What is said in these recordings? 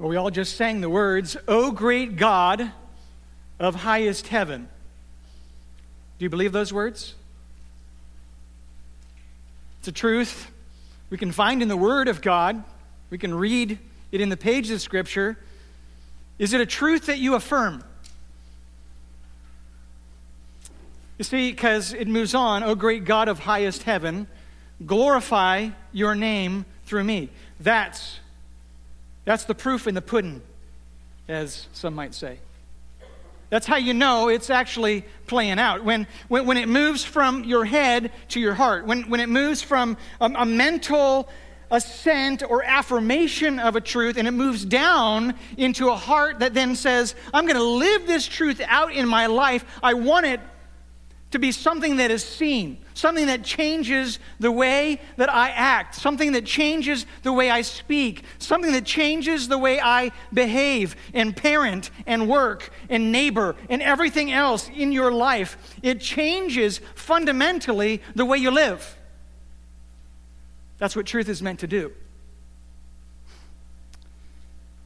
Well, we all just sang the words, "O great God of highest heaven." Do you believe those words? It's a truth we can find in the Word of God. We can read it in the pages of Scripture. Is it a truth that you affirm? You see, because it moves on, "O great God of highest heaven, glorify your name through me." That's the proof in the pudding, as some might say. That's how you know it's actually playing out. When it moves from your head to your heart, when it moves from a mental assent or affirmation of a truth, and it moves down into a heart that then says, I'm going to live this truth out in my life. I want it to be something that is seen, something that changes the way that I act, something that changes the way I speak, something that changes the way I behave and parent and work and neighbor and everything else in your life. It changes fundamentally the way you live. That's what truth is meant to do.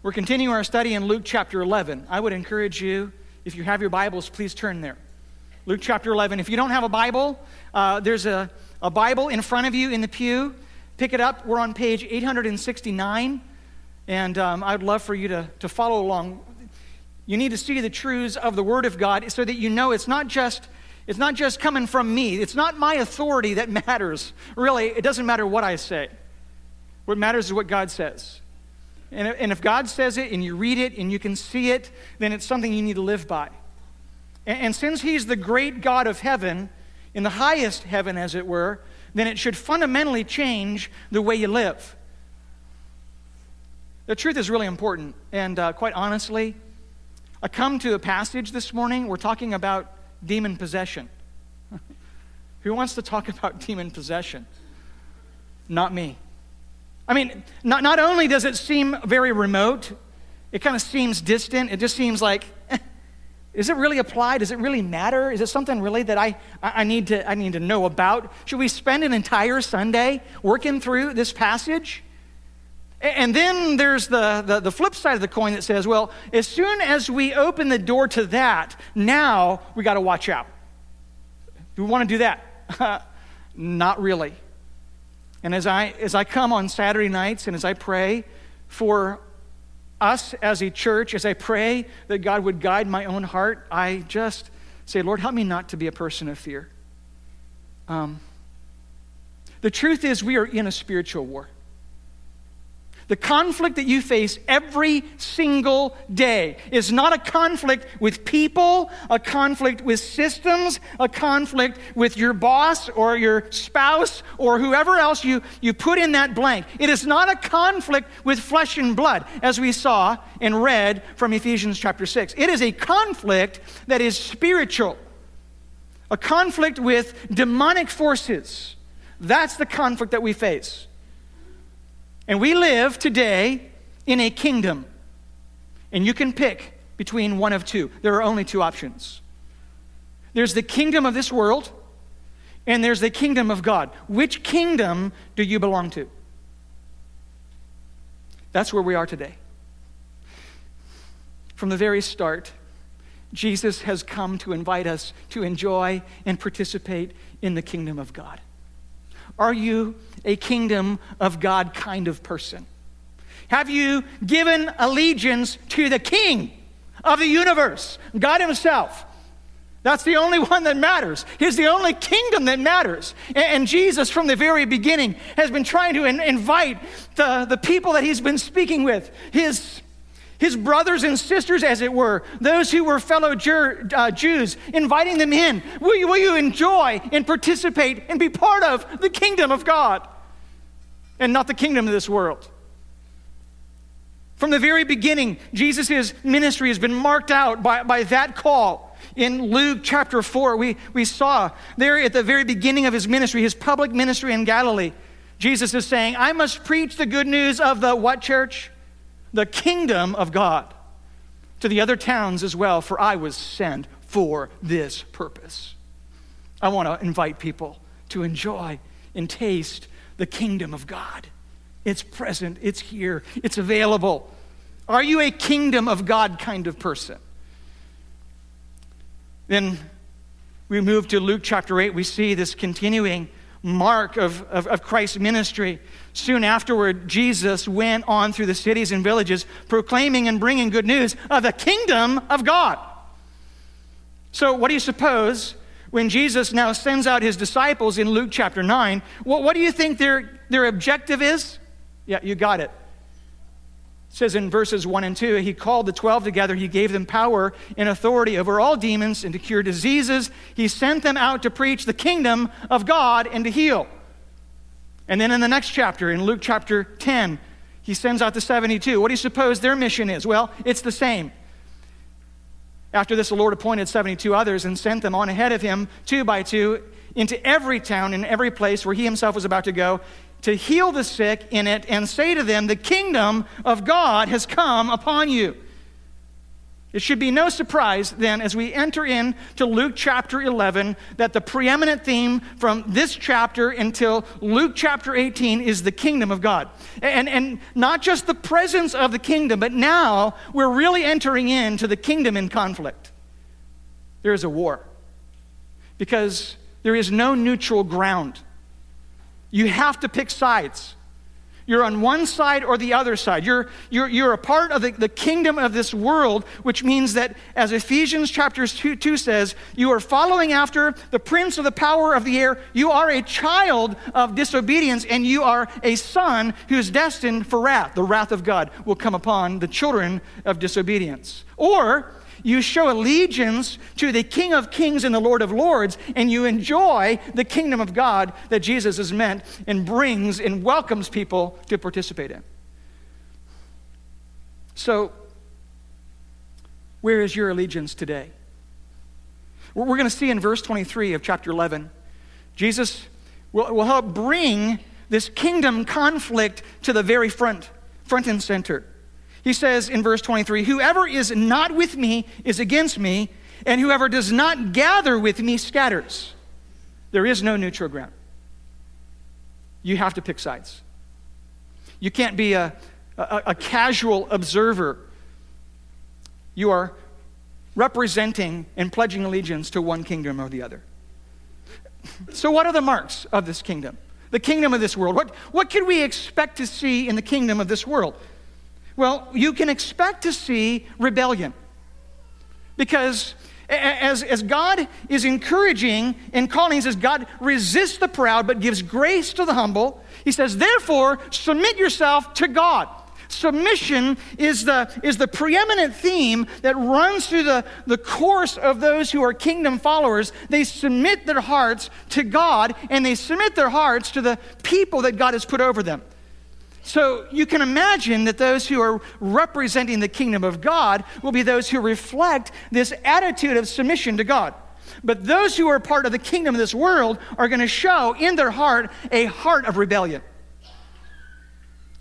We're continuing our study in Luke chapter 11. I would encourage you, if you have your Bibles, please turn there. Luke chapter 11. If you don't have a Bible, there's a Bible in front of you in the pew. Pick it up. We're on page 869, and I'd love for you to follow along. You need to see the truths of the Word of God so that you know it's not just coming from me. It's not my authority that matters. Really, it doesn't matter what I say. What matters is what God says. And if God says it and you read it and you can see it, then it's something you need to live by. And since he's the great God of heaven, in the highest heaven as it were, then it should fundamentally change the way you live. The truth is really important. And quite honestly, I come to a passage this morning. We're talking about demon possession. Who wants to talk about demon possession? Not me. I mean, not only does it seem very remote, it kind of seems distant. It just seems like... Is it really applied? Does it really matter? Is it something really that I need to know about? Should we spend an entire Sunday working through this passage? And then there's the flip side of the coin that says, well, as soon as we open the door to that, now we got to watch out. Do we want to do that? Not really. And as I come on Saturday nights and as I pray for us as a church, as I pray that God would guide my own heart, I just say, Lord, help me not to be a person of fear. The truth is we are in a spiritual war. The conflict that you face every single day is not a conflict with people, a conflict with systems, a conflict with your boss or your spouse or whoever else you put in that blank. It is not a conflict with flesh and blood, as we saw and read from Ephesians chapter 6. It is a conflict that is spiritual, a conflict with demonic forces. That's the conflict that we face. And we live today in a kingdom. And you can pick between one of two. There are only two options. There's the kingdom of this world, and there's the kingdom of God. Which kingdom do you belong to? That's where we are today. From the very start, Jesus has come to invite us to enjoy and participate in the kingdom of God. Are you a kingdom of God kind of person? Have you given allegiance to the King of the universe, God himself? That's the only one that matters. He's the only kingdom that matters. And Jesus, from the very beginning, has been trying to invite the people that he's been speaking with, his brothers and sisters, as it were, those who were fellow Jews, inviting them in. Will you enjoy and participate and be part of the kingdom of God and not the kingdom of this world? From the very beginning, Jesus' ministry has been marked out by that call. In Luke chapter 4, we saw there at the very beginning of his ministry, his public ministry in Galilee, Jesus is saying, I must preach the good news of the what church? The kingdom of God to the other towns as well, for I was sent for this purpose. I want to invite people to enjoy and taste the kingdom of God. It's present, it's here, it's available. Are you a kingdom of God kind of person? Then we move to Luke chapter 8. We see this continuing mark of Christ's ministry. Soon afterward, Jesus went on through the cities and villages, proclaiming and bringing good news of the kingdom of God. So what do you suppose when Jesus now sends out his disciples in Luke chapter 9, what do you think their objective is? Yeah, you got it. It says in verses 1 and 2, he called the 12 together. He gave them power and authority over all demons and to cure diseases. He sent them out to preach the kingdom of God and to heal. And then in the next chapter, in Luke chapter 10, he sends out the 72. What do you suppose their mission is? Well, it's the same. After this, the Lord appointed 72 others and sent them on ahead of him, two by two, into every town and every place where he himself was about to go, to heal the sick in it and say to them, the kingdom of God has come upon you. It should be no surprise then as we enter into Luke chapter 11 that the preeminent theme from this chapter until Luke chapter 18 is the kingdom of God. And not just the presence of the kingdom, but now we're really entering into the kingdom in conflict. There is a war because there is no neutral ground. You have to pick sides. You're on one side or the other side. You're a part of the kingdom of this world, which means that, as Ephesians chapter 2 says, you are following after the prince of the power of the air. You are a child of disobedience, and you are a son who's destined for wrath. The wrath of God will come upon the children of disobedience. Or you show allegiance to the King of Kings and the Lord of Lords, and you enjoy the kingdom of God that Jesus has meant and brings and welcomes people to participate in. So, where is your allegiance today? We're going to see in verse 23 of chapter 11, Jesus will help bring this kingdom conflict to the very front and center. He says in verse 23, whoever is not with me is against me, and whoever does not gather with me scatters. There is no neutral ground. You have to pick sides. You can't be a casual observer. You are representing and pledging allegiance to one kingdom or the other. So what are the marks of this kingdom? The kingdom of this world. What can we expect to see in the kingdom of this world? Well, you can expect to see rebellion because as God is encouraging and calling, he says, God resists the proud but gives grace to the humble. He says, therefore, submit yourself to God. Submission is the preeminent theme that runs through the course of those who are kingdom followers. They submit their hearts to God, and they submit their hearts to the people that God has put over them. So you can imagine that those who are representing the kingdom of God will be those who reflect this attitude of submission to God. But those who are part of the kingdom of this world are going to show in their heart a heart of rebellion.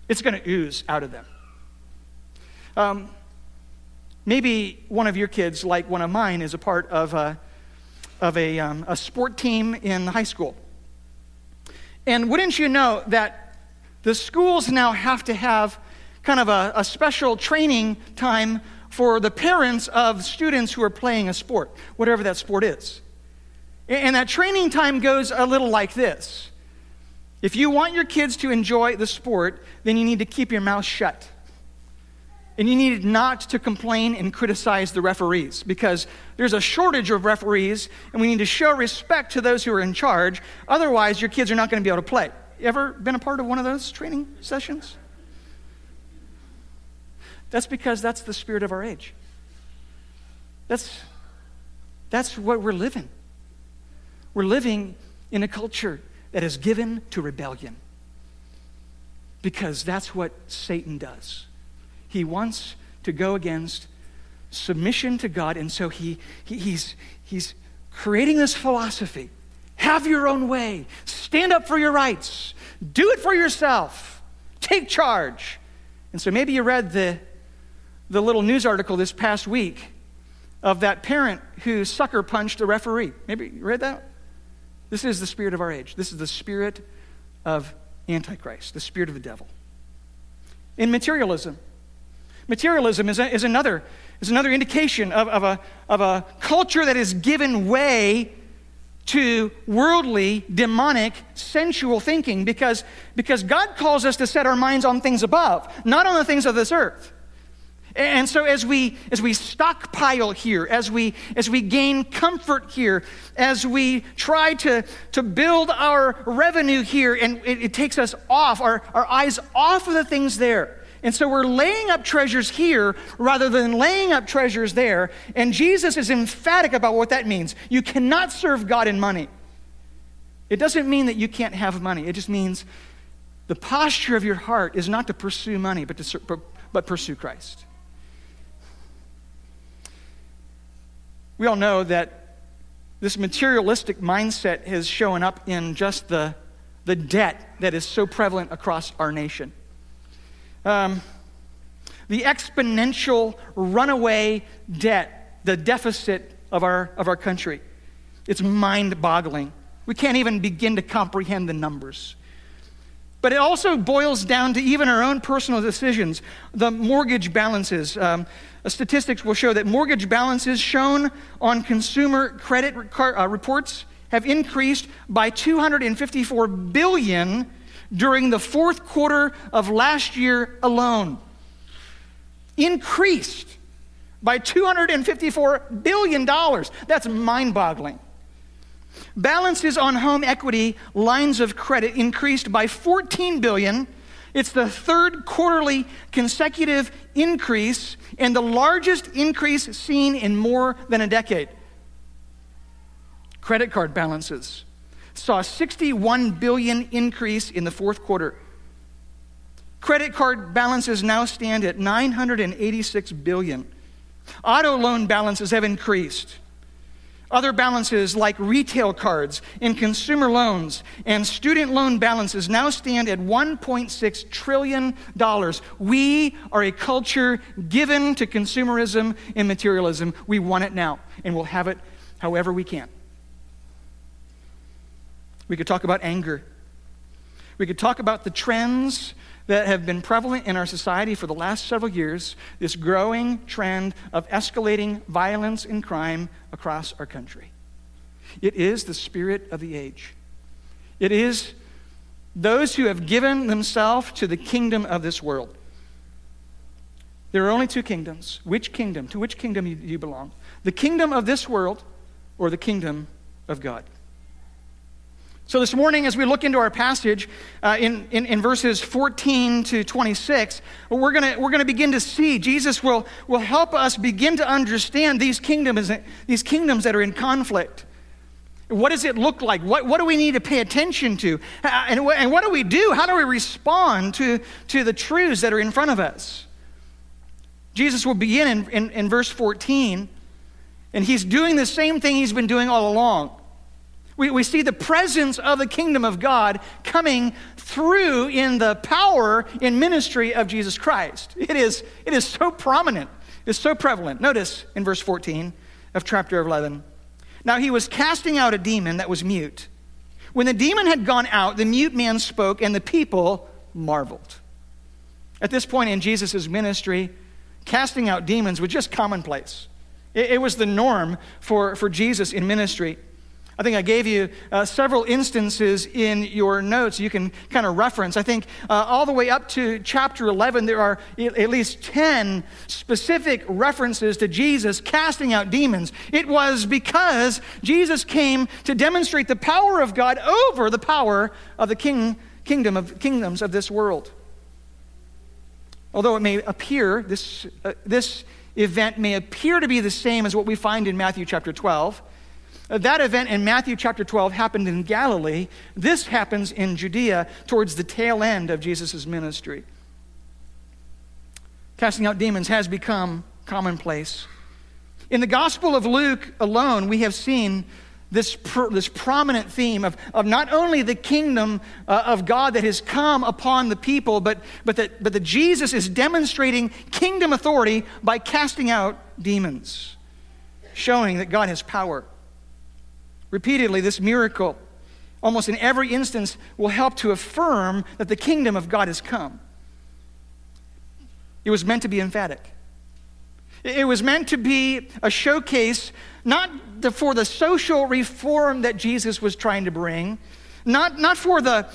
It's going to ooze out of them. Maybe one of your kids, like one of mine, is a part of a sport team in high school. And wouldn't you know that the schools now have to have kind of a special training time for the parents of students who are playing a sport, whatever that sport is. And that training time goes a little like this. If you want your kids to enjoy the sport, then you need to keep your mouth shut. And you need not to complain and criticize the referees, because there's a shortage of referees, and we need to show respect to those who are in charge. Otherwise, your kids are not going to be able to play. Ever been a part of one of those training sessions? That's because that's the spirit of our age. That's what we're living. We're living in a culture that is given to rebellion, because that's what Satan does. He wants to go against submission to God, and so he's creating this philosophy. Have your own way. Stand up for your rights. Do it for yourself. Take charge. And so maybe you read the little news article this past week of that parent who sucker punched the referee. Maybe you read that? This is the spirit of our age. This is the spirit of Antichrist, the spirit of the devil. In materialism, Materialism is another indication of a culture that has given way to worldly, demonic, sensual thinking, because God calls us to set our minds on things above, not on the things of this earth. And so as we stockpile here, as we gain comfort here, as we try to build our revenue here, and it takes us off, our eyes off of the things there. And so we're laying up treasures here rather than laying up treasures there. And Jesus is emphatic about what that means. You cannot serve God in money. It doesn't mean that you can't have money. It just means the posture of your heart is not to pursue money, but pursue Christ. We all know that this materialistic mindset has shown up in just the debt that is so prevalent across our nation. The exponential runaway debt, the deficit of our country. It's mind-boggling. We can't even begin to comprehend the numbers. But it also boils down to even our own personal decisions. The mortgage balances. Statistics will show that mortgage balances shown on consumer credit reports have increased by $254 billion during the fourth quarter of last year alone. Increased by $254 billion. That's mind-boggling. Balances on home equity lines of credit increased by $14 billion. It's the third quarterly consecutive increase and the largest increase seen in more than a decade. Credit card balances saw a $61 billion increase in the fourth quarter. Credit card balances now stand at $986 billion. Auto loan balances have increased. Other balances like retail cards and consumer loans and student loan balances now stand at $1.6 trillion. We are a culture given to consumerism and materialism. We want it now, and we'll have it however we can. We could talk about anger. We could talk about the trends that have been prevalent in our society for the last several years, this growing trend of escalating violence and crime across our country. It is the spirit of the age. It is those who have given themselves to the kingdom of this world. There are only two kingdoms. Which kingdom? To which kingdom do you belong? The kingdom of this world or the kingdom of God? So this morning, as we look into our passage in verses 14 to 26, we're going to begin to see Jesus will help us begin to understand these kingdoms that are in conflict. What does it look like? What do we need to pay attention to? And what do we do? How do we respond to the truths that are in front of us? Jesus will begin in verse 14, and he's doing the same thing he's been doing all along. We see the presence of the kingdom of God coming through in the power and ministry of Jesus Christ. It is so prominent. It's so prevalent. Notice in verse 14 of chapter 11. Now he was casting out a demon that was mute. When the demon had gone out, the mute man spoke, and the people marveled. At this point in Jesus' ministry, casting out demons was just commonplace. It was the norm for Jesus in ministry. I think I gave you several instances in your notes you can kind of reference. I think all the way up to chapter 11, there are at least 10 specific references to Jesus casting out demons. It was because Jesus came to demonstrate the power of God over the power of the kingdoms of this world. Although it may appear, this event may appear to be the same as what we find in Matthew chapter 12, that event in Matthew chapter 12 happened in Galilee. This happens in Judea towards the tail end of Jesus' ministry. Casting out demons has become commonplace. In the Gospel of Luke alone, we have seen this prominent theme of not only the kingdom of God that has come upon the people, but that Jesus is demonstrating kingdom authority by casting out demons, showing that God has power. Repeatedly, this miracle, almost in every instance, will help to affirm that the kingdom of God has come. It was meant to be emphatic. It was meant to be a showcase, not for the social reform that Jesus was trying to bring, not for the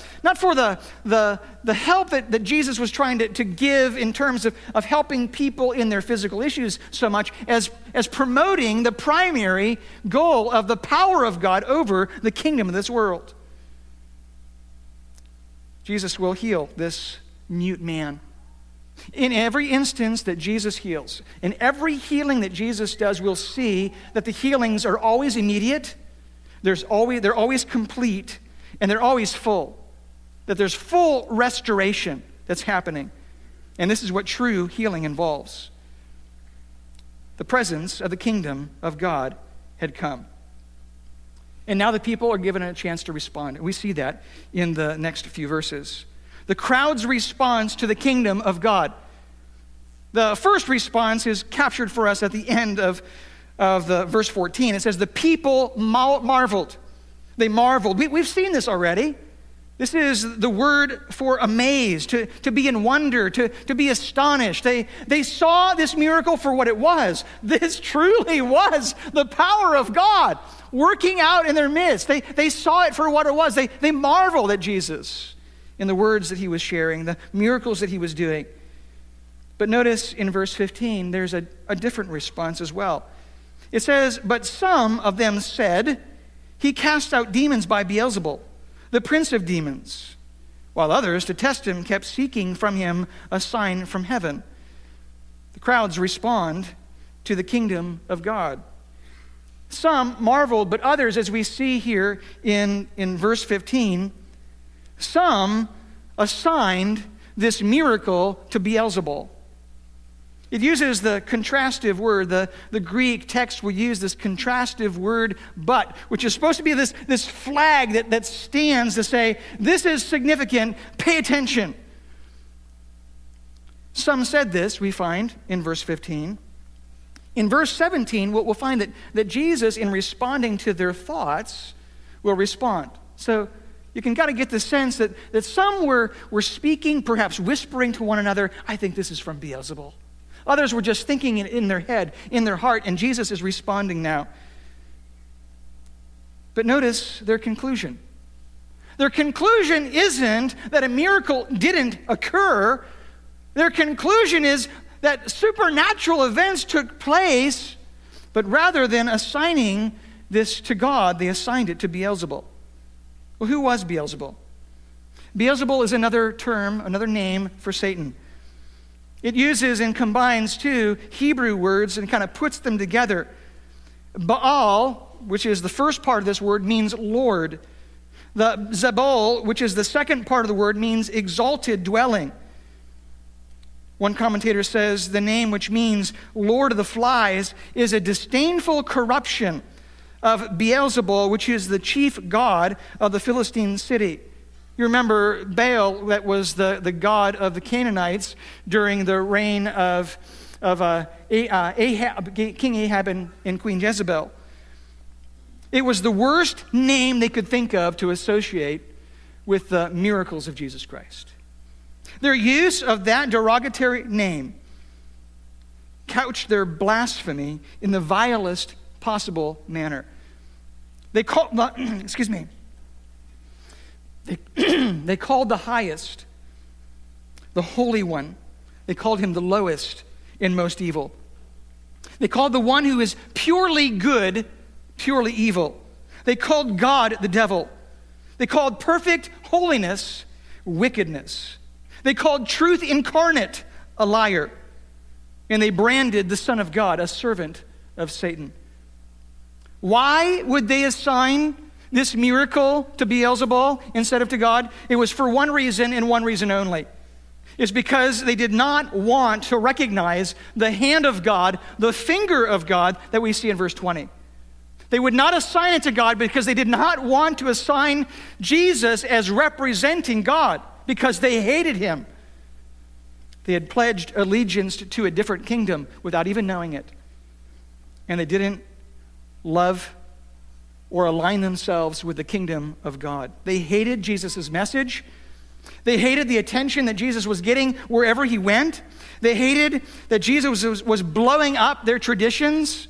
help that Jesus was trying to give in terms of helping people in their physical issues so much as promoting the primary goal of the power of God over the kingdom of this world. Jesus will heal this mute man. In every instance that Jesus heals, in every healing that Jesus does, we'll see that the healings are always immediate, they're always complete, and they're always full, that there's full restoration that's happening. And this is what true healing involves. The presence of the kingdom of God had come. And now the people are given a chance to respond. We see that in the next few verses. The crowd's response to the kingdom of God. The first response is captured for us at the end of the verse 14. It says, the people marveled. They marveled. We've seen this already. This is the word for amazed, to be in wonder, to be astonished. They saw this miracle for what it was. This truly was the power of God working out in their midst. They saw it for what it was. They marveled at Jesus in the words that he was sharing, the miracles that he was doing. But notice in verse 15, there's a different response as well. It says, but some of them said, he cast out demons by Beelzebul, the prince of demons, while others, to test him, kept seeking from him a sign from heaven. The crowds respond to the kingdom of God. Some marveled, but others, as we see here in verse 15, some assigned this miracle to Beelzebul. It uses the contrastive word. The Greek text will use this contrastive word, but, which is supposed to be this flag that stands to say, this is significant, pay attention. Some said this, we find, in verse 15. In verse 17, we'll find that Jesus, in responding to their thoughts, will respond. So you can kind of get the sense that some were speaking, perhaps whispering to one another, I think this is from Beelzebul. Others were just thinking in their head, in their heart, and Jesus is responding now. But notice their conclusion. Their conclusion isn't that a miracle didn't occur. Their conclusion is that supernatural events took place, but rather than assigning this to God, they assigned it to Beelzebul. Well, who was Beelzebul? Beelzebul is another term, another name for Satan. It uses and combines two Hebrew words and kind of puts them together. Baal, which is the first part of this word, means Lord. The Zebul, which is the second part of the word, means exalted dwelling. One commentator says the name, which means Lord of the Flies, is a disdainful corruption of Beelzebul, which is the chief god of the Philistine city. You remember Baal, that was the god of the Canaanites during the reign of Ahab, King Ahab and Queen Jezebel. It was the worst name they could think of to associate with the miracles of Jesus Christ. Their use of that derogatory name couched their blasphemy in the vilest possible manner. They called, They called the highest the Holy One. They called him the lowest and most evil. They called the one who is purely good, purely evil. They called God the devil. They called perfect holiness wickedness. They called truth incarnate a liar. And they branded the Son of God a servant of Satan. Why would they assign this miracle to Beelzebul instead of to God? It was for one reason and one reason only. It's because they did not want to recognize the hand of God, the finger of God that we see in verse 20. They would not assign it to God because they did not want to assign Jesus as representing God because they hated him. They had pledged allegiance to a different kingdom without even knowing it. And they didn't love or align themselves with the kingdom of God. They hated Jesus' message, They hated the attention that Jesus was getting wherever he went. They hated that Jesus was blowing up their traditions.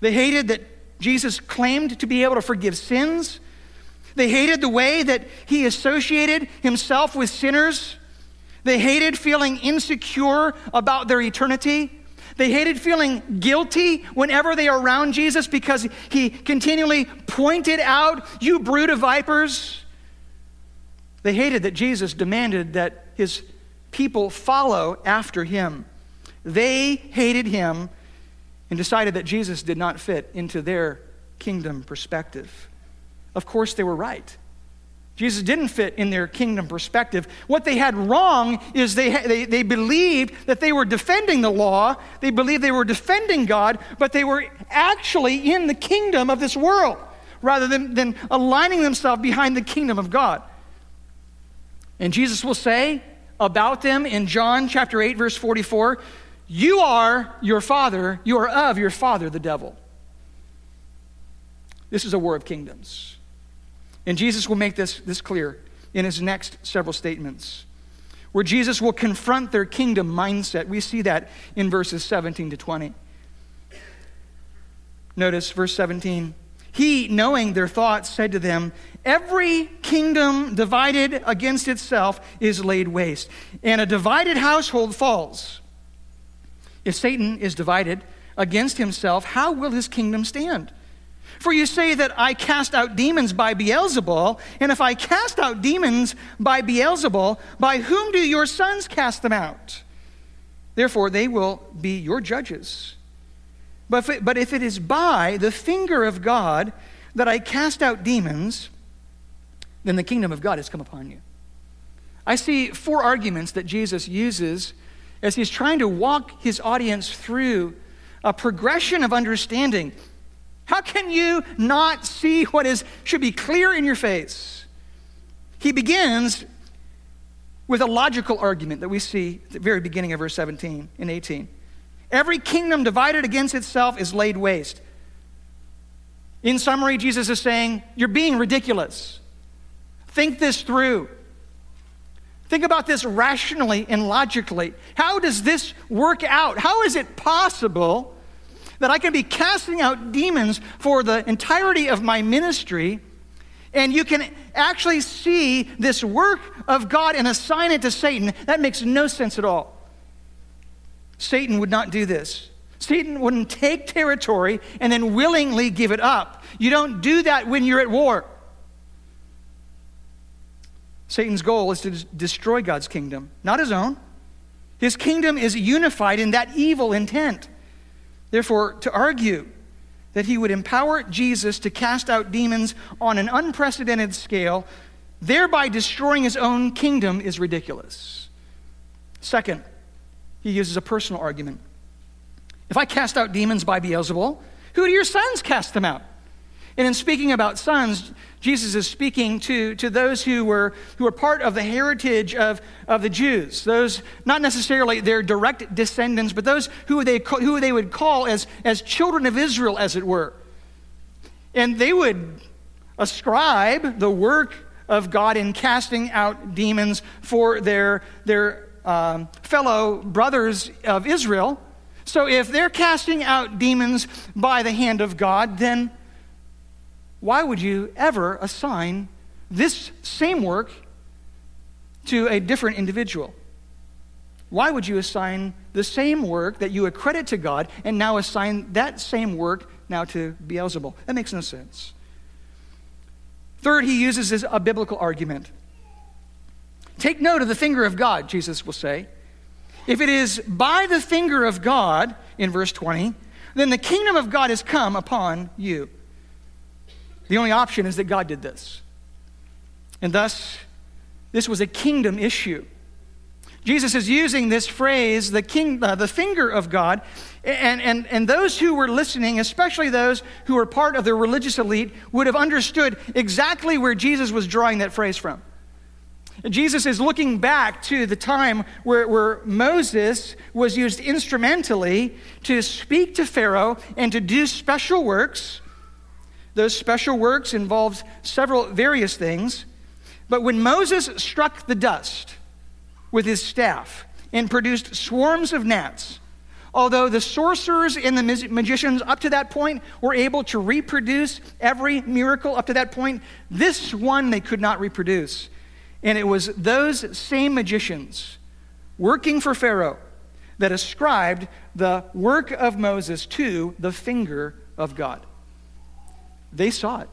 They hated that Jesus claimed to be able to forgive sins. They hated the way that he associated himself with sinners. They hated feeling insecure about their eternity. They hated feeling guilty whenever they were around Jesus because he continually pointed out, "You brood of vipers." They hated that Jesus demanded that his people follow after him. They hated him and decided that Jesus did not fit into their kingdom perspective. Of course, they were right. Jesus didn't fit in their kingdom perspective. What they had wrong is they believed that they were defending the law. They believed they were defending God, but they were actually in the kingdom of this world rather than aligning themselves behind the kingdom of God. And Jesus will say about them in John chapter 8, verse 44, "You are your father, you are of your father, the devil." This is a war of kingdoms. And Jesus will make this clear in his next several statements, where Jesus will confront their kingdom mindset. We see that in verses 17 to 20. Notice verse 17. "He, knowing their thoughts, said to them, 'Every kingdom divided against itself is laid waste, and a divided household falls.' If Satan is divided against himself, how will his kingdom stand? For you say that I cast out demons by Beelzebul, and if I cast out demons by Beelzebul, by whom do your sons cast them out? Therefore they will be your judges. But if it is by the finger of God that I cast out demons, then the kingdom of God has come upon you." I see four arguments that Jesus uses as he's trying to walk his audience through a progression of understanding. How can you not see what should be clear in your face? He begins with a logical argument that we see at the very beginning of verse 17 and 18. "Every kingdom divided against itself is laid waste." In summary, Jesus is saying, you're being ridiculous. Think this through. Think about this rationally and logically. How does this work out? How is it possible that I can be casting out demons for the entirety of my ministry, and you can actually see this work of God and assign it to Satan? That makes no sense at all. Satan would not do this. Satan wouldn't take territory and then willingly give it up. You don't do that when you're at war. Satan's goal is to destroy God's kingdom, not his own. His kingdom is unified in that evil intent. Therefore, to argue that he would empower Jesus to cast out demons on an unprecedented scale, thereby destroying his own kingdom, is ridiculous. Second, he uses a personal argument. "If I cast out demons by Beelzebul, who do your sons cast them out?" And in speaking about sons, Jesus is speaking to those who were part of the heritage of the Jews, those not necessarily their direct descendants, but those who they would call as children of Israel, as it were. And they would ascribe the work of God in casting out demons for their fellow brothers of Israel. So if they're casting out demons by the hand of God, then why would you ever assign this same work to a different individual? Why would you assign the same work that you accredit to God and now assign that same work now to Beelzebul? That makes no sense. Third, he uses a biblical argument. "Take note of the finger of God," Jesus will say. "If it is by the finger of God," in verse 20, "then the kingdom of God has come upon you." The only option is that God did this. And thus, this was a kingdom issue. Jesus is using this phrase, the finger of God, and those who were listening, especially those who were part of the religious elite, would have understood exactly where Jesus was drawing that phrase from. Jesus is looking back to the time where Moses was used instrumentally to speak to Pharaoh and to do special works. Those special works involved several various things. But when Moses struck the dust with his staff and produced swarms of gnats, although the sorcerers and the magicians up to that point were able to reproduce every miracle up to that point, this one they could not reproduce. And it was those same magicians working for Pharaoh that ascribed the work of Moses to the finger of God. They saw it.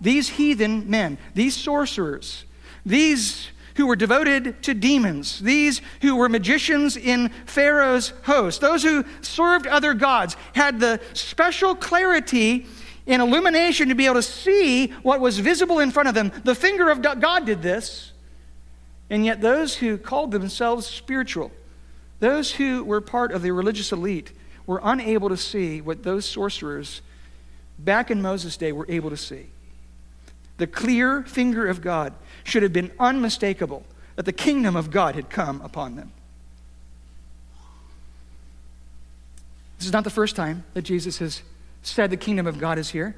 These heathen men, these sorcerers, these who were devoted to demons, these who were magicians in Pharaoh's host, those who served other gods, had the special clarity and illumination to be able to see what was visible in front of them. The finger of God did this. And yet those who called themselves spiritual, those who were part of the religious elite, were unable to see what those sorcerers back in Moses' day were able to see. The clear finger of God should have been unmistakable that the kingdom of God had come upon them. This is not the first time that Jesus has said the kingdom of God is here.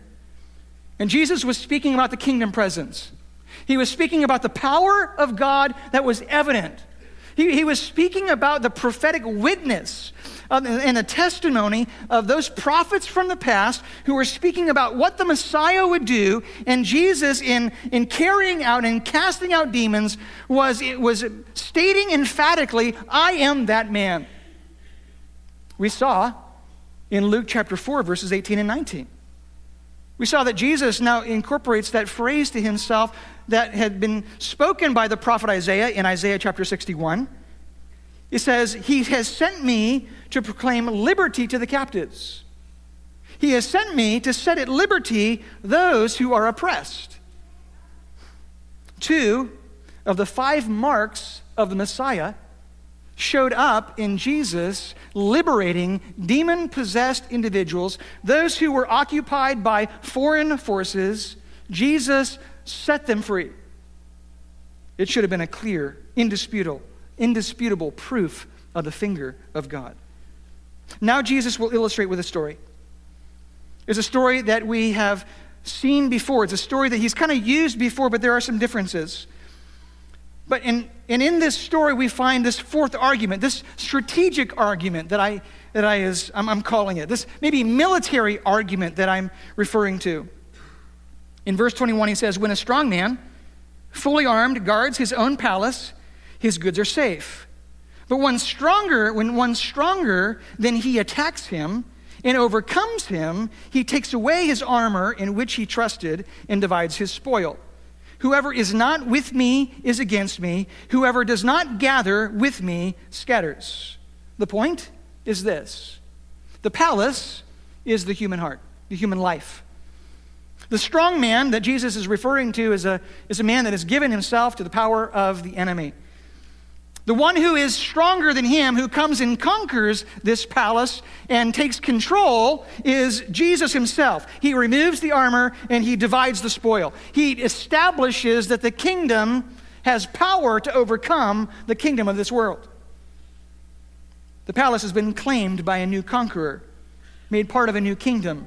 And Jesus was speaking about the kingdom presence. He was speaking about the power of God that was evident. He was speaking about the prophetic witness and the testimony of those prophets from the past who were speaking about what the Messiah would do. And Jesus, in carrying out and casting out demons, was stating emphatically, I am that man. We saw in Luke chapter 4, verses 18 and 19. We saw that Jesus now incorporates that phrase to himself that had been spoken by the prophet Isaiah in Isaiah chapter 61. It says, he has sent me to proclaim liberty to the captives. He has sent me to set at liberty those who are oppressed. Two of the 5 marks of the Messiah showed up in Jesus liberating demon-possessed individuals, those who were occupied by foreign forces. Jesus set them free. It should have been a clear, indisputable proof of the finger of God. Now Jesus will illustrate with a story. It's a story that we have seen before. It's a story that he's kind of used before, but there are some differences. But in this story, we find this fourth argument, this strategic argument that I'm calling it, this maybe military argument that I'm referring to. In verse 21, he says, when a strong man, fully armed, guards his own palace, his goods are safe. But when one stronger than he attacks him and overcomes him, he takes away his armor in which he trusted and divides his spoil. Whoever is not with me is against me. Whoever does not gather with me scatters. The point is this. The palace is the human heart, the human life. The strong man that Jesus is referring to is a man that has given himself to the power of the enemy. The one who is stronger than him, who comes and conquers this palace and takes control, is Jesus himself. He removes the armor and he divides the spoil. He establishes that the kingdom has power to overcome the kingdom of this world. The palace has been claimed by a new conqueror, made part of a new kingdom.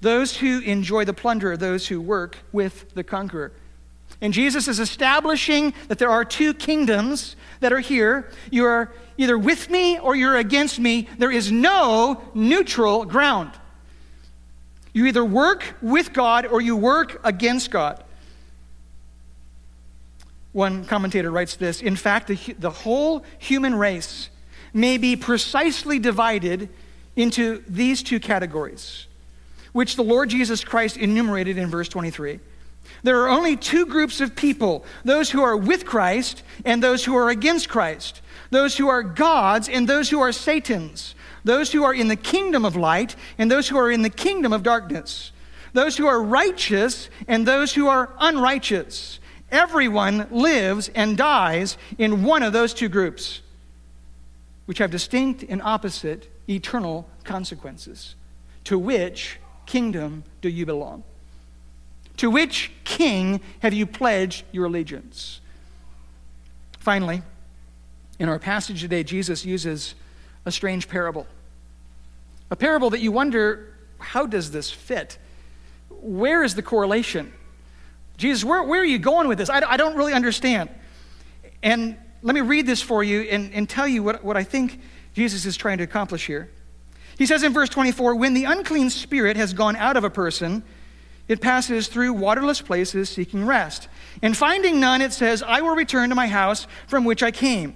Those who enjoy the plunder are those who work with the conqueror. And Jesus is establishing that there are two kingdoms that are here. You are either with me or you're against me. There is no neutral ground. You either work with God or you work against God. One commentator writes this, in fact, the whole human race may be precisely divided into these two categories, which the Lord Jesus Christ enumerated in verse 23. There are only two groups of people, those who are with Christ and those who are against Christ, those who are God's and those who are Satan's, those who are in the kingdom of light and those who are in the kingdom of darkness, those who are righteous and those who are unrighteous. Everyone lives and dies in one of those two groups, which have distinct and opposite eternal consequences. To which kingdom do you belong? To which king have you pledged your allegiance? Finally, in our passage today, Jesus uses a strange parable. A parable that you wonder, how does this fit? Where is the correlation? Jesus, where are you going with this? I don't really understand. And let me read this for you and tell you what I think Jesus is trying to accomplish here. He says in verse 24, when the unclean spirit has gone out of a person, it passes through waterless places seeking rest. And finding none, it says, I will return to my house from which I came.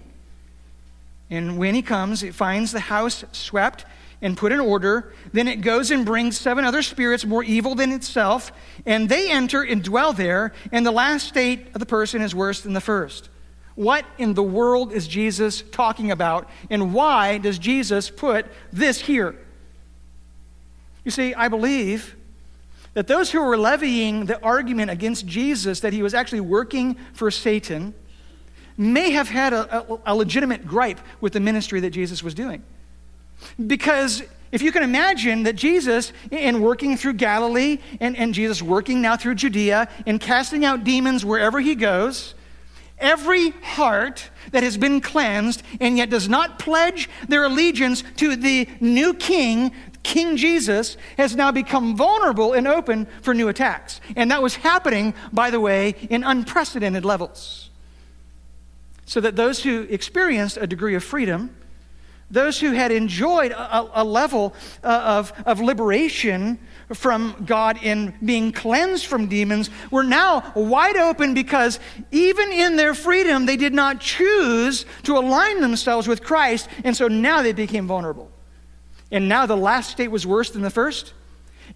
And when he comes, it finds the house swept and put in order. Then it goes and brings 7 other spirits more evil than itself, and they enter and dwell there, and the last state of the person is worse than the first. What in the world is Jesus talking about, and why does Jesus put this here? You see, I believe that those who were levying the argument against Jesus that he was actually working for Satan may have had a legitimate gripe with the ministry that Jesus was doing. Because if you can imagine that Jesus, in working through Galilee, and Jesus working now through Judea, and casting out demons wherever he goes, every heart that has been cleansed and yet does not pledge their allegiance to the new king, King Jesus, has now become vulnerable and open for new attacks. And that was happening, by the way, in unprecedented levels. So that those who experienced a degree of freedom, those who had enjoyed a level of liberation from God in being cleansed from demons, were now wide open because even in their freedom, they did not choose to align themselves with Christ, and so now they became vulnerable. And now the last state was worse than the first.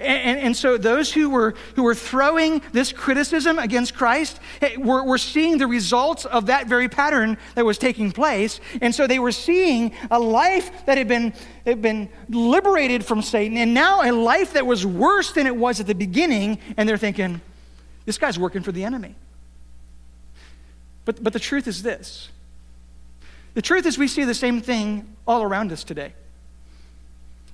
And so those who were throwing this criticism against Christ were seeing the results of that very pattern that was taking place. And so they were seeing a life that had been liberated from Satan, and now a life that was worse than it was at the beginning. And they're thinking, this guy's working for the enemy. But the truth is this. The truth is we see the same thing all around us today.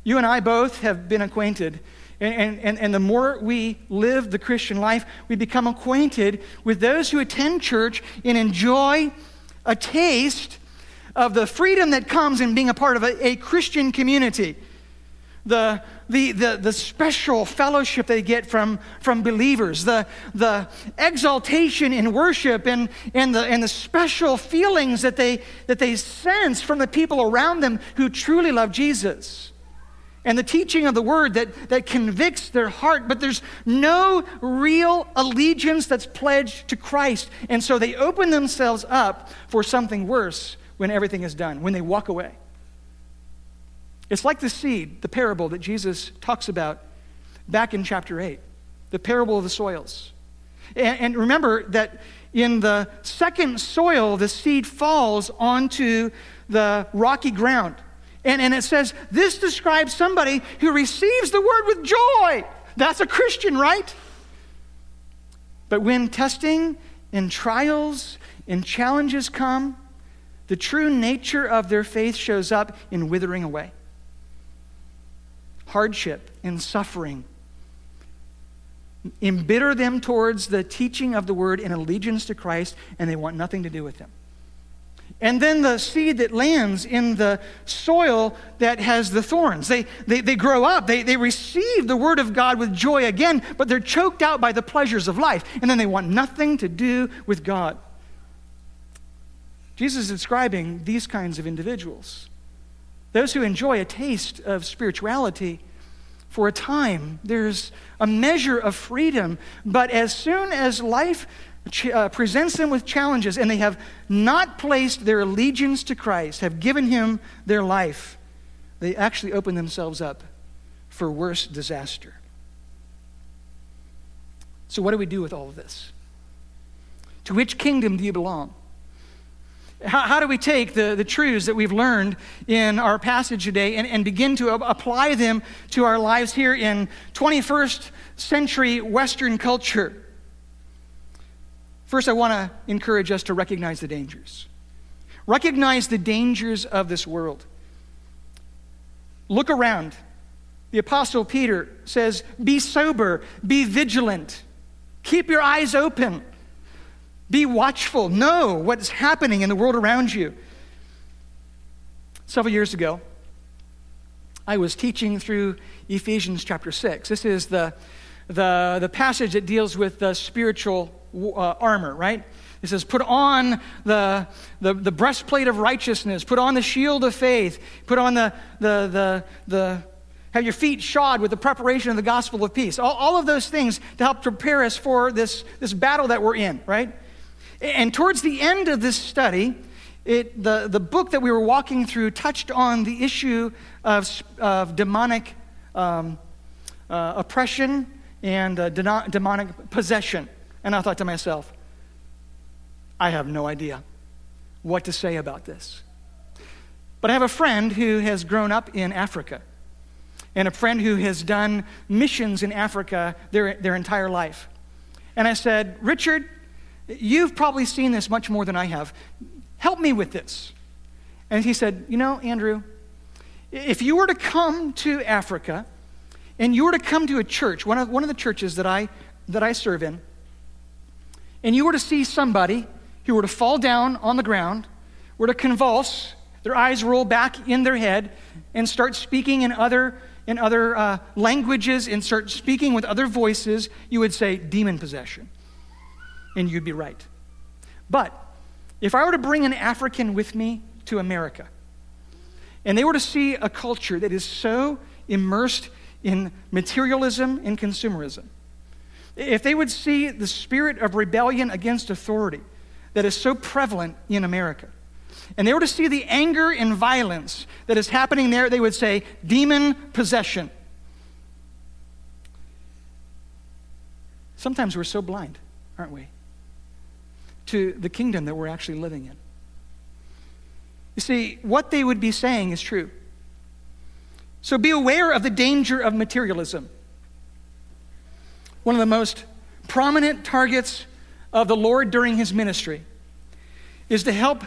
You and I both have been acquainted. And the more we live the Christian life, we become acquainted with those who attend church and enjoy a taste of the freedom that comes in being a part of a Christian community. The special fellowship they get from believers, the exaltation in worship and the special feelings that they sense from the people around them who truly love Jesus. And the teaching of the word that convicts their heart, but there's no real allegiance that's pledged to Christ. And so they open themselves up for something worse when everything is done, when they walk away. It's like the seed, the parable that Jesus talks about back in chapter 8, the parable of the soils. And remember that in the second soil, the seed falls onto the rocky ground. And it says, this describes somebody who receives the word with joy. That's a Christian, right? But when testing and trials and challenges come, the true nature of their faith shows up in withering away. Hardship and suffering embitter them towards the teaching of the word and allegiance to Christ, and they want nothing to do with them. And then the seed that lands in the soil that has the thorns. They grow up. They receive the word of God with joy again, but they're choked out by the pleasures of life. And then they want nothing to do with God. Jesus is describing these kinds of individuals. Those who enjoy a taste of spirituality for a time. There's a measure of freedom, but as soon as life presents them with challenges, and they have not placed their allegiance to Christ, have given him their life, they actually open themselves up for worse disaster. So what do we do with all of this? To which kingdom do you belong? How do we take the truths that we've learned in our passage today and begin to apply them to our lives here in 21st century Western culture? First, I want to encourage us to recognize the dangers. Recognize the dangers of this world. Look around. The Apostle Peter says, be sober, be vigilant, keep your eyes open, be watchful, know what's happening in the world around you. Several years ago, I was teaching through Ephesians chapter 6. This is the passage that deals with the spiritual armor, right? It says, put on the breastplate of righteousness, put on the shield of faith, put on have your feet shod with the preparation of the gospel of peace. All of those things to help prepare us for this battle that we're in, right? And towards the end of this study, the book that we were walking through touched on the issue of demonic oppression and demonic possession. And I thought to myself, I have no idea what to say about this. But I have a friend who has grown up in Africa, and a friend who has done missions in Africa their entire life. And I said, Richard, you've probably seen this much more than I have. Help me with this. And he said, you know, Andrew, if you were to come to Africa and you were to come to a church, one of the churches that I serve in, and you were to see somebody who were to fall down on the ground, were to convulse, their eyes roll back in their head, and start speaking in other languages, and start speaking with other voices, you would say demon possession. And you'd be right. But if I were to bring an African with me to America, and they were to see a culture that is so immersed in materialism and consumerism, if they would see the spirit of rebellion against authority that is so prevalent in America, and they were to see the anger and violence that is happening there, they would say, demon possession. Sometimes we're so blind, aren't we, to the kingdom that we're actually living in. You see, what they would be saying is true. So be aware of the danger of materialism. One of the most prominent targets of the Lord during his ministry is to help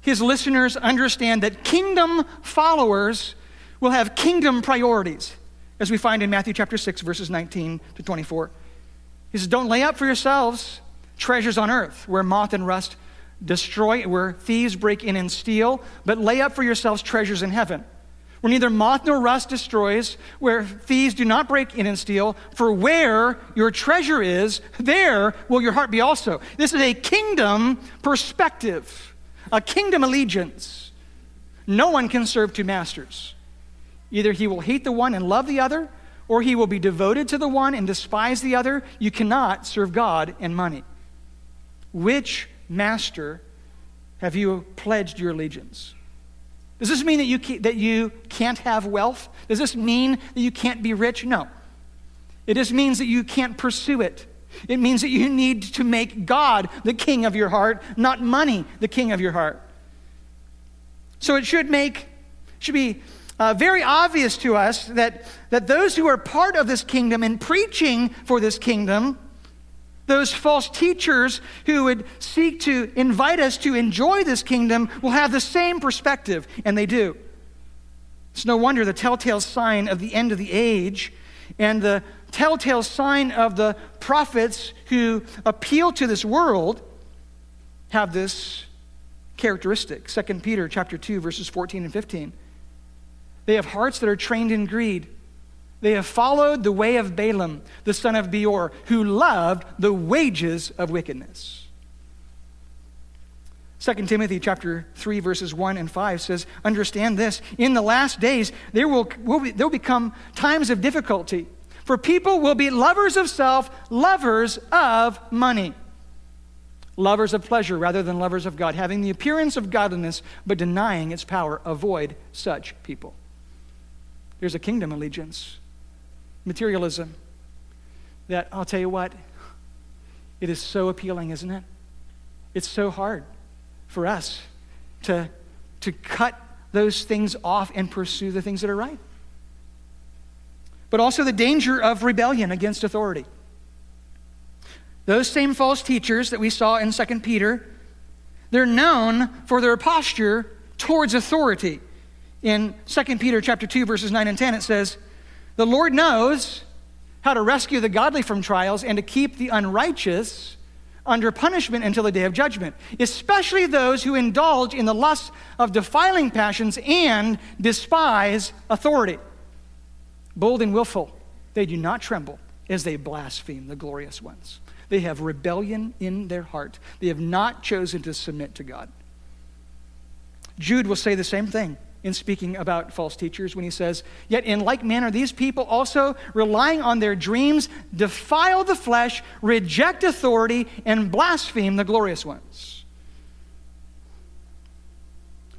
his listeners understand that kingdom followers will have kingdom priorities, as we find in Matthew chapter 6, verses 19 to 24. He says, don't lay up for yourselves treasures on earth where moth and rust destroy, where thieves break in and steal, but lay up for yourselves treasures in heaven, where neither moth nor rust destroys, where thieves do not break in and steal, for where your treasure is, there will your heart be also. This is a kingdom perspective. A kingdom allegiance. No one can serve two masters. Either he will hate the one and love the other, or he will be devoted to the one and despise the other. You cannot serve God and money. Which master have you pledged your allegiance? Does this mean that you can't have wealth? Does this mean that you can't be rich? No. It just means that you can't pursue it. It means that you need to make God the king of your heart, not money the king of your heart. So it should be very obvious to us that those who are part of this kingdom and preaching for this kingdom, those false teachers who would seek to invite us to enjoy this kingdom will have the same perspective, and they do. It's no wonder the telltale sign of the end of the age and the telltale sign of the prophets who appeal to this world have this characteristic. 2 Peter chapter 2, verses 14 and 15. They have hearts that are trained in greed. They have followed the way of Balaam, the son of Beor, who loved the wages of wickedness. 2 Timothy chapter 3, verses 1 and 5 says, understand this, in the last days there will become times of difficulty. For people will be lovers of self, lovers of money, lovers of pleasure rather than lovers of God, having the appearance of godliness but denying its power. Avoid such people. There's a kingdom allegiance, materialism, that I'll tell you what, it is so appealing, isn't it? It's so hard for us to cut those things off and pursue the things that are right. But also the danger of rebellion against authority. Those same false teachers that we saw in 2 Peter, they're known for their posture towards authority. In 2 Peter chapter 2, verses 9 and 10, it says, the Lord knows how to rescue the godly from trials and to keep the unrighteous under punishment until the day of judgment, especially those who indulge in the lust of defiling passions and despise authority. Bold and willful, they do not tremble as they blaspheme the glorious ones. They have rebellion in their heart. They have not chosen to submit to God. Jude will say the same thing in speaking about false teachers when he says, "Yet in like manner these people also, relying on their dreams, defile the flesh, reject authority, and blaspheme the glorious ones."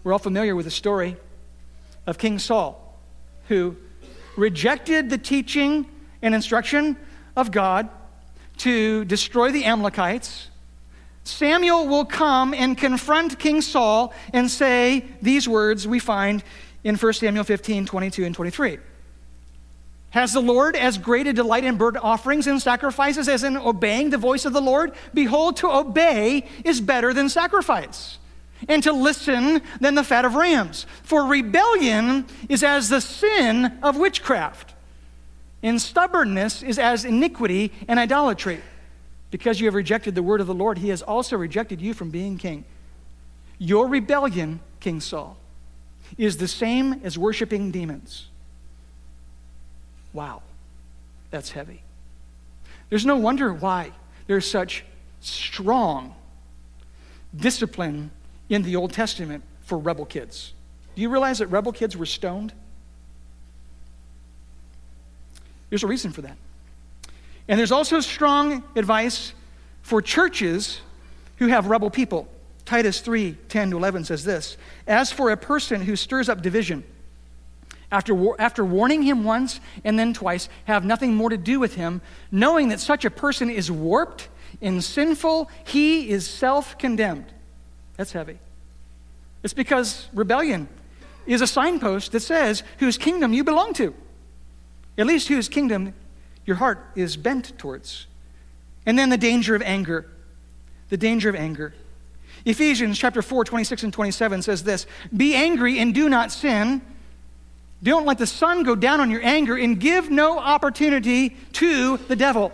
We're all familiar with the story of King Saul, who rejected the teaching and instruction of God to destroy the Amalekites. Samuel will come and confront King Saul and say these words we find in 1 Samuel 15, 22 and 23. "Has the Lord as great a delight in burnt offerings and sacrifices as in obeying the voice of the Lord? Behold, to obey is better than sacrifice, and to listen than the fat of rams. For rebellion is as the sin of witchcraft, and stubbornness is as iniquity and idolatry. Because you have rejected the word of the Lord, he has also rejected you from being king. Your rebellion, King Saul, is the same as worshiping demons." Wow, that's heavy. There's no wonder why there's such strong discipline in the Old Testament for rebel kids. Do you realize that rebel kids were stoned? There's a reason for that. And there's also strong advice for churches who have rebel people. Titus 3, 10 to 11 says this, "As for a person who stirs up division, after warning him once and then twice, have nothing more to do with him, knowing that such a person is warped and sinful, he is self-condemned." That's heavy. It's because rebellion is a signpost that says whose kingdom you belong to, at least whose kingdom your heart is bent towards. And then the danger of anger. The danger of anger. Ephesians chapter 4, 26 and 27 says this, "Be angry and do not sin. Don't let the sun go down on your anger and give no opportunity to the devil."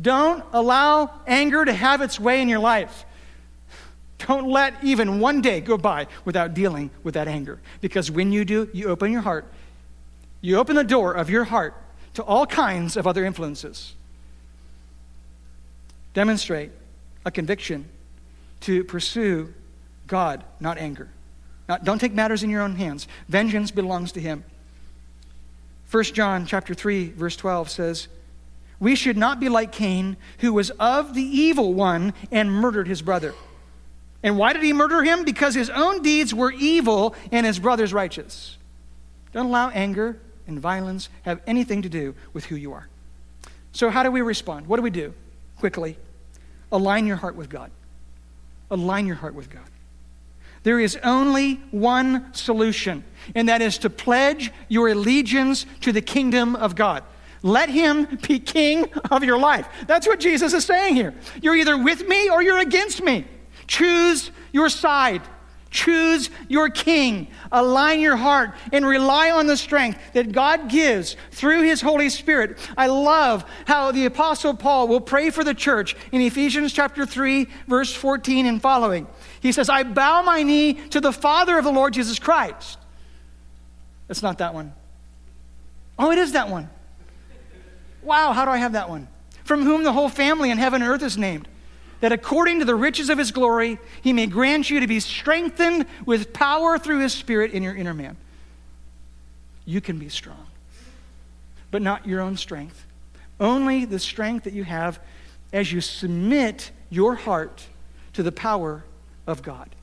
Don't allow anger to have its way in your life. Don't let even one day go by without dealing with that anger. Because when you do, you open your heart. You open the door of your heart to all kinds of other influences. Demonstrate a conviction to pursue God, not anger. Don't take matters in your own hands. Vengeance belongs to him. 1 John chapter 3, verse 12 says, "We should not be like Cain, who was of the evil one and murdered his brother. And why did he murder him? Because his own deeds were evil and his brother's righteous." Don't allow anger and violence have anything to do with who you are. So how do we respond? What do we do? Quickly, align your heart with God. Align your heart with God. There is only one solution, and that is to pledge your allegiance to the kingdom of God. Let him be king of your life. That's what Jesus is saying here. You're either with me or you're against me. Choose your side. Choose your king, align your heart, and rely on the strength that God gives through his Holy Spirit. I love how the Apostle Paul will pray for the church in Ephesians chapter 3, verse 14 and following. He says, "I bow my knee to the Father of the Lord Jesus Christ." That's not that one. Oh, it is that one. Wow, how do I have that one? "From whom the whole family in heaven and earth is named, that according to the riches of his glory, he may grant you to be strengthened with power through his Spirit in your inner man." You can be strong, but not your own strength. Only the strength that you have as you submit your heart to the power of God.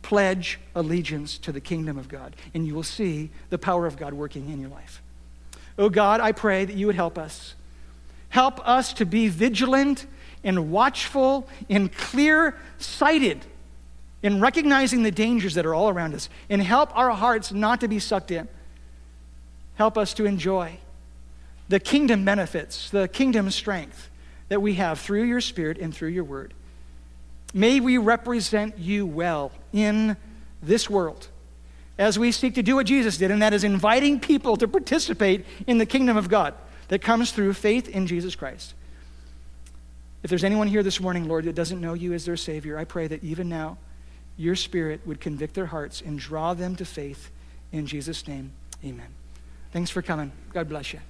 Pledge allegiance to the kingdom of God, and you will see the power of God working in your life. Oh God, I pray that you would help us. Help us to be vigilant and watchful and clear-sighted in recognizing the dangers that are all around us, and help our hearts not to be sucked in. Help us to enjoy the kingdom benefits, the kingdom strength that we have through your Spirit and through your word. May we represent you well in this world as we seek to do what Jesus did, and that is inviting people to participate in the kingdom of God that comes through faith in Jesus Christ. If there's anyone here this morning, Lord, that doesn't know you as their Savior, I pray that even now, your Spirit would convict their hearts and draw them to faith in Jesus' name. Amen. Thanks for coming. God bless you.